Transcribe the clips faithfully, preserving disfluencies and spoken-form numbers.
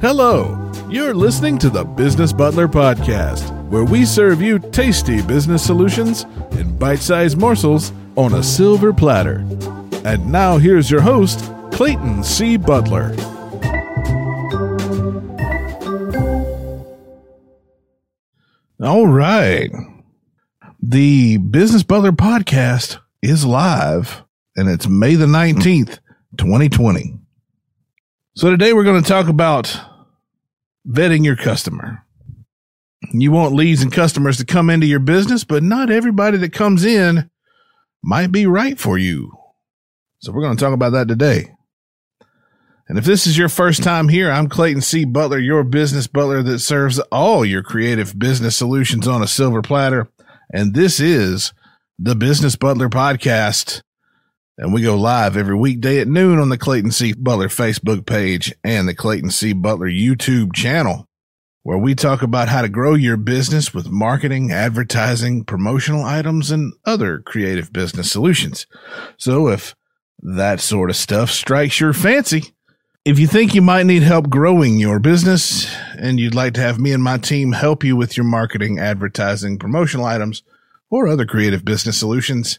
Hello, you're listening to the Business Butler Podcast, where we serve you tasty business solutions in bite-sized morsels on a silver platter. And now here's your host, Clayton C. Butler. All right. The Business Butler Podcast is live, and it's May the nineteenth, twenty twenty. So today we're going to talk about vetting your customer. You want leads and customers to come into your business, but not everybody that comes in might be right for you. So we're going to talk about that today. And if this is your first time here, I'm Clayton C. Butler, your business butler that serves all your creative business solutions on a silver platter. And this is the Business Butler Podcast. And we go live every weekday at noon on the Clayton C. Butler Facebook page and the Clayton C. Butler YouTube channel, where we talk about how to grow your business with marketing, advertising, promotional items, and other creative business solutions. So if that sort of stuff strikes your fancy, if you think you might need help growing your business and you'd like to have me and my team help you with your marketing, advertising, promotional items, or other creative business solutions,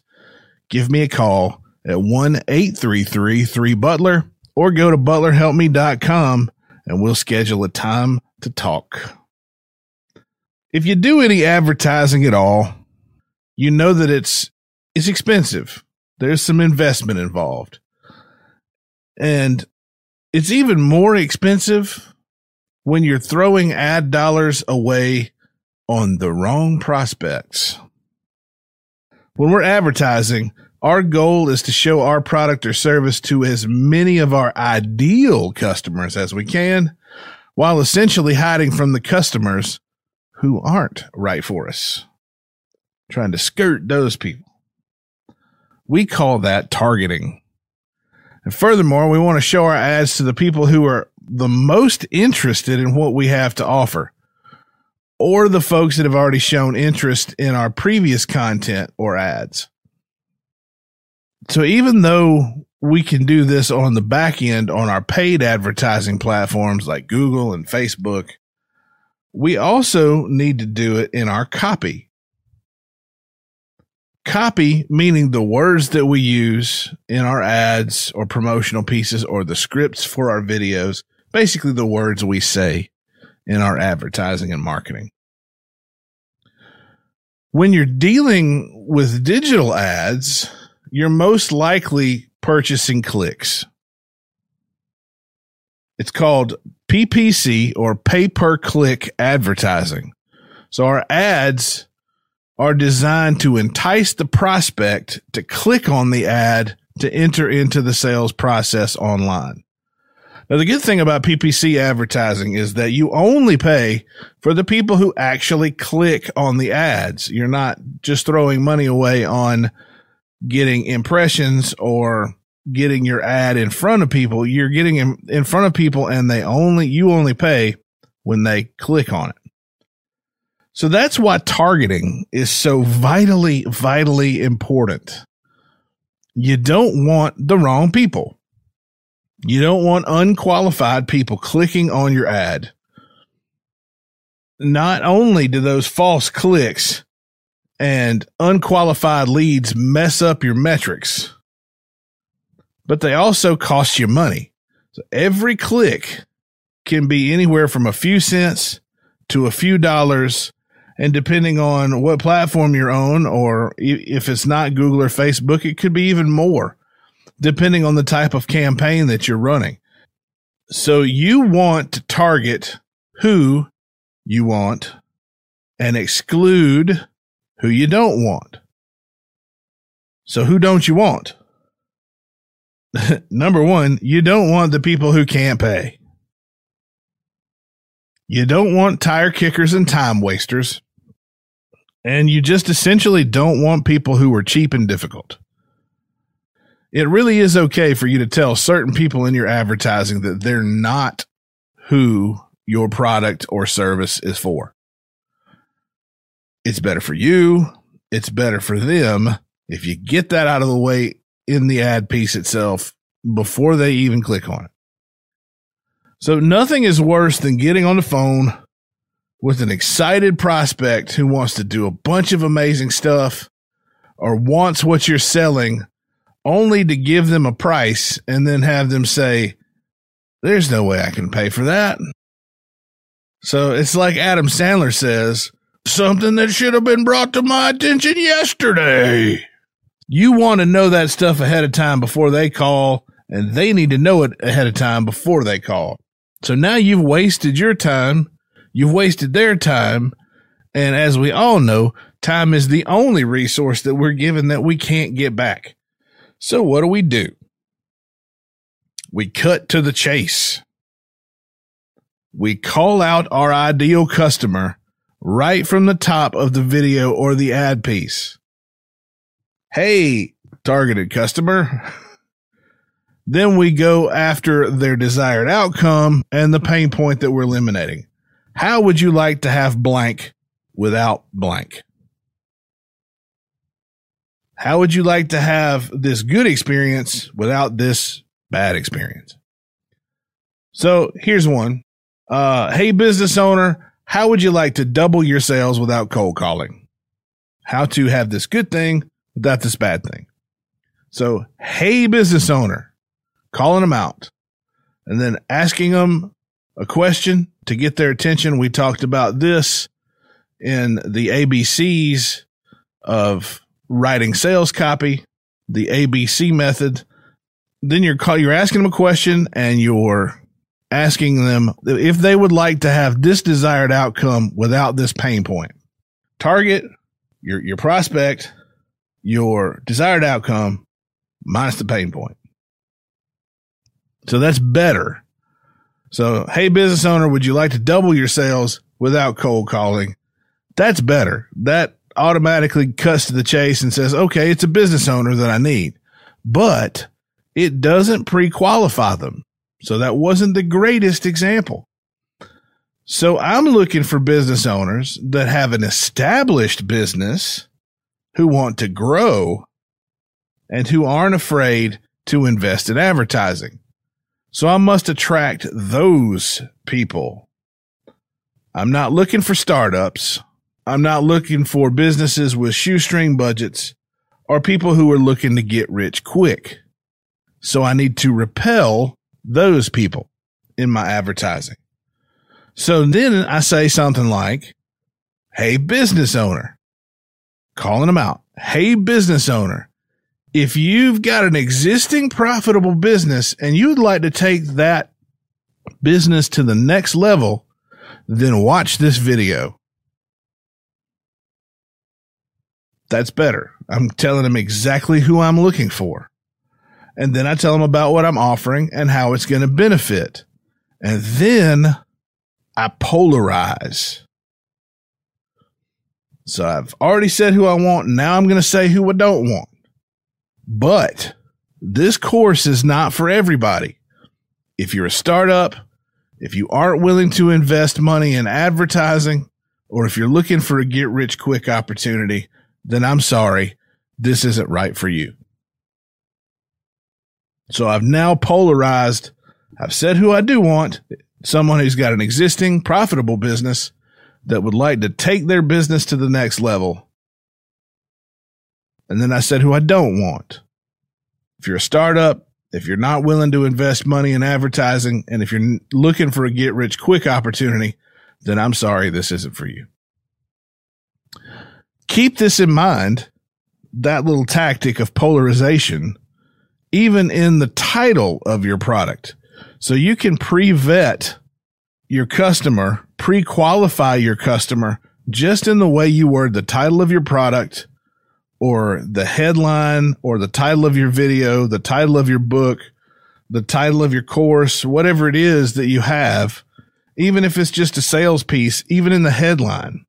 give me a call at one eight three three three BUTLER or go to Butler Help Me dot com and we'll schedule a time to talk. If you do any advertising at all, you know that it's it's expensive. There's some investment involved. And it's even more expensive when you're throwing ad dollars away on the wrong prospects. When we're advertising, our goal is to show our product or service to as many of our ideal customers as we can, while essentially hiding from the customers who aren't right for us, trying to skirt those people. We call that targeting. And furthermore, we want to show our ads to the people who are the most interested in what we have to offer, or the folks that have already shown interest in our previous content or ads. So even though we can do this on the back end on our paid advertising platforms like Google and Facebook, we also need to do it in our copy. Copy, meaning the words that we use in our ads or promotional pieces or the scripts for our videos, basically the words we say in our advertising and marketing. When you're dealing with digital ads, you're most likely purchasing clicks. It's called P P C or pay-per-click advertising. So our ads are designed to entice the prospect to click on the ad to enter into the sales process online. Now, the good thing about P P C advertising is that you only pay for the people who actually click on the ads. You're not just throwing money away on getting impressions or getting your ad in front of people. You're getting in, in front of people and they only, you only pay when they click on it. So that's why targeting is so vitally, vitally important. You don't want the wrong people. You don't want unqualified people clicking on your ad. Not only do those false clicks and unqualified leads mess up your metrics, but they also cost you money. So every click can be anywhere from a few cents to a few dollars. And depending on what platform you're on, or if it's not Google or Facebook, it could be even more, depending on the type of campaign that you're running. So you want to target who you want and exclude who you don't want. So who don't you want? Number one, you don't want the people who can't pay. You don't want tire kickers and time wasters. And you just essentially don't want people who are cheap and difficult. It really is okay for you to tell certain people in your advertising that they're not who your product or service is for. It's better for you. It's better for them if you get that out of the way in the ad piece itself before they even click on it. So nothing is worse than getting on the phone with an excited prospect who wants to do a bunch of amazing stuff or wants what you're selling, only to give them a price and then have them say, there's no way I can pay for that. So it's like Adam Sandler says, something that should have been brought to my attention yesterday. You want to know that stuff ahead of time before they call, and they need to know it ahead of time before they call. So now you've wasted your time. You've wasted their time. And as we all know, time is the only resource that we're given that we can't get back. So what do we do? We cut to the chase. We call out our ideal customer right from the top of the video or the ad piece. Hey, targeted customer. Then we go after their desired outcome and the pain point that we're eliminating. How would you like to have blank without blank? How would you like to have this good experience without this bad experience? So here's one. Uh, hey, business owner, how would you like to double your sales without cold calling? How to have this good thing without this bad thing. So, hey, business owner, calling them out and then asking them a question to get their attention. We talked about this in the A B Cs of writing sales copy, the A B C method. Then you're call, you're asking them a question and you're asking them if they would like to have this desired outcome without this pain point. Target, your your prospect, your desired outcome, minus the pain point. So that's better. So, hey, business owner, would you like to double your sales without cold calling? That's better. That automatically cuts to the chase and says, okay, it's a business owner that I need. But it doesn't pre-qualify them. So that wasn't the greatest example. So I'm looking for business owners that have an established business who want to grow and who aren't afraid to invest in advertising. So I must attract those people. I'm not looking for startups. I'm not looking for businesses with shoestring budgets or people who are looking to get rich quick. So I need to repel those people in my advertising. So then I say something like, hey, business owner, calling them out. Hey, business owner, if you've got an existing profitable business and you'd like to take that business to the next level, then watch this video. That's better. I'm telling them exactly who I'm looking for. And then I tell them about what I'm offering and how it's going to benefit. And then I polarize. So I've already said who I want. Now I'm going to say who I don't want. But this course is not for everybody. If you're a startup, if you aren't willing to invest money in advertising, or if you're looking for a get rich quick opportunity, then I'm sorry, this isn't right for you. So I've now polarized. I've said who I do want, someone who's got an existing profitable business that would like to take their business to the next level. And then I said who I don't want. If you're a startup, if you're not willing to invest money in advertising, and if you're looking for a get rich quick opportunity, then I'm sorry, this isn't for you. Keep this in mind, that little tactic of polarization, even in the title of your product. So you can pre-vet your customer, pre-qualify your customer just in the way you word the title of your product or the headline or the title of your video, the title of your book, the title of your course, whatever it is that you have, even if it's just a sales piece, even in the headline.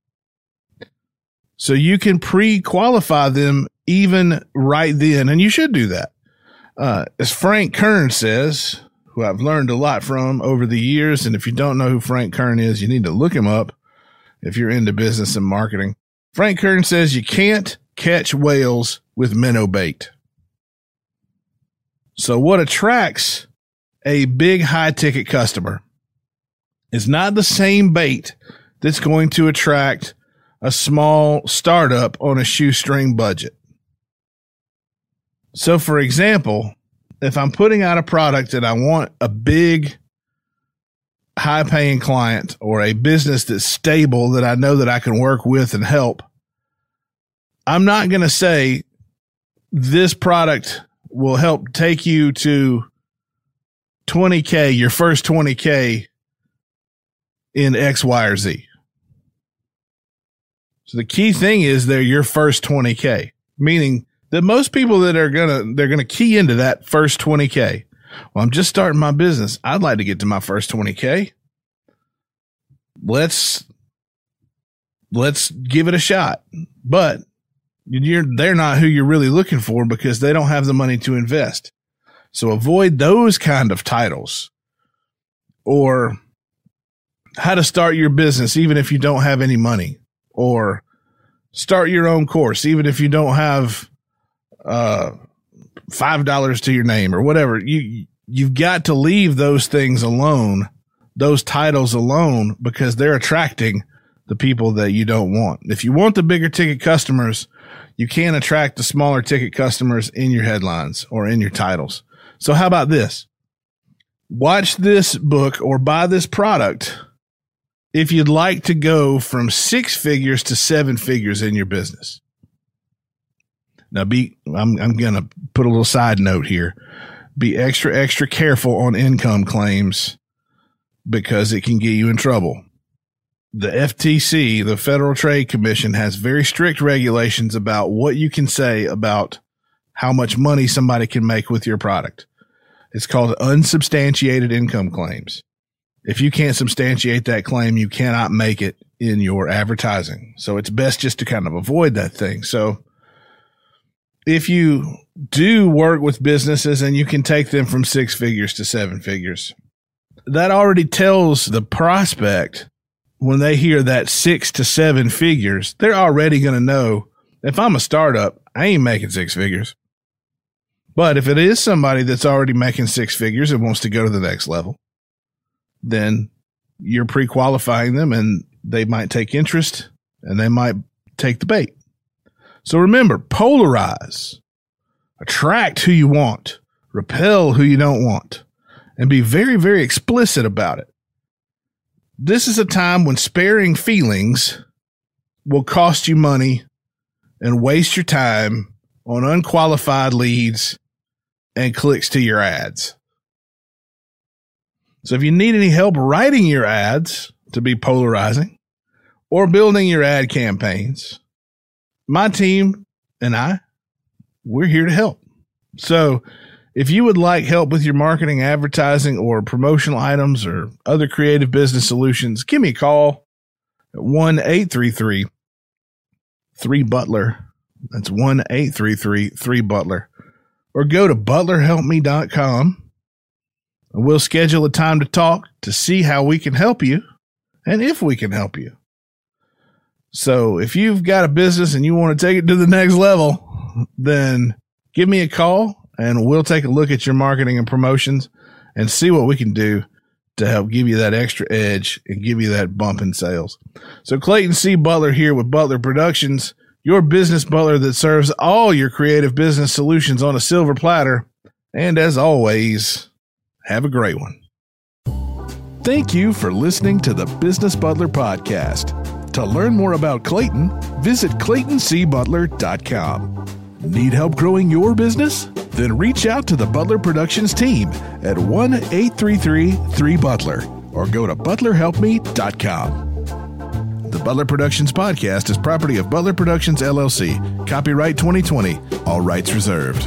So you can pre-qualify them even right then, and you should do that. Uh, as Frank Kern says, who I've learned a lot from over the years, and if you don't know who Frank Kern is, you need to look him up if you're into business and marketing. Frank Kern says you can't catch whales with minnow bait. So what attracts a big high-ticket customer is not the same bait that's going to attract a small startup on a shoestring budget. So, for example, if I'm putting out a product and I want a big, high-paying client or a business that's stable that I know that I can work with and help, I'm not going to say this product will help take you to twenty K, your first twenty K in X, Y, or Z. So the key thing is they're your first twenty K, meaning that most people that are going to, they're going to key into that first twenty K. Well, I'm just starting my business. I'd like to get to my first twenty K. Let's, let's give it a shot. But you're, they're not who you're really looking for because they don't have the money to invest. So avoid those kind of titles, or how to start your business even if you don't have any money, or start your own course even if you don't have uh, five dollars to your name or whatever. You, you've got to leave those things alone, those titles alone, because they're attracting the people that you don't want. If you want the bigger ticket customers, you can't attract the smaller ticket customers in your headlines or in your titles. So how about this? Watch this book or buy this product if you'd like to go from six figures to seven figures in your business. Now, be I'm, I'm going to put a little side note here. Be extra, extra careful on income claims because it can get you in trouble. The F T C, the Federal Trade Commission, has very strict regulations about what you can say about how much money somebody can make with your product. It's called unsubstantiated income claims. If you can't substantiate that claim, you cannot make it in your advertising. So it's best just to kind of avoid that thing. So if you do work with businesses and you can take them from six figures to seven figures, that already tells the prospect when they hear that six to seven figures, they're already going to know if I'm a startup, I ain't making six figures. But if it is somebody that's already making six figures and wants to go to the next level, then you're pre-qualifying them and they might take interest and they might take the bait. So remember, polarize, attract who you want, repel who you don't want, and be very, very explicit about it. This is a time when sparing feelings will cost you money and waste your time on unqualified leads and clicks to your ads. So if you need any help writing your ads to be polarizing or building your ad campaigns, my team and I, we're here to help. So if you would like help with your marketing, advertising, or promotional items or other creative business solutions, give me a call at one eight three three three BUTLER. That's one eight three three three BUTLER. Or go to Butler Help Me dot com, and we'll schedule a time to talk to see how we can help you and if we can help you. So if you've got a business and you want to take it to the next level, then give me a call. And we'll take a look at your marketing and promotions and see what we can do to help give you that extra edge and give you that bump in sales. So Clayton C. Butler here with Butler Productions, your business butler that serves all your creative business solutions on a silver platter. And as always, have a great one. Thank you for listening to the Business Butler Podcast. To learn more about Clayton, visit Clayton C Butler dot com. Need help growing your business? Then reach out to the Butler Productions team at one eight three three three BUTLER or go to Butler Help Me dot com. The Butler Productions Podcast is property of Butler Productions, L L C. Copyright twenty twenty. All rights reserved.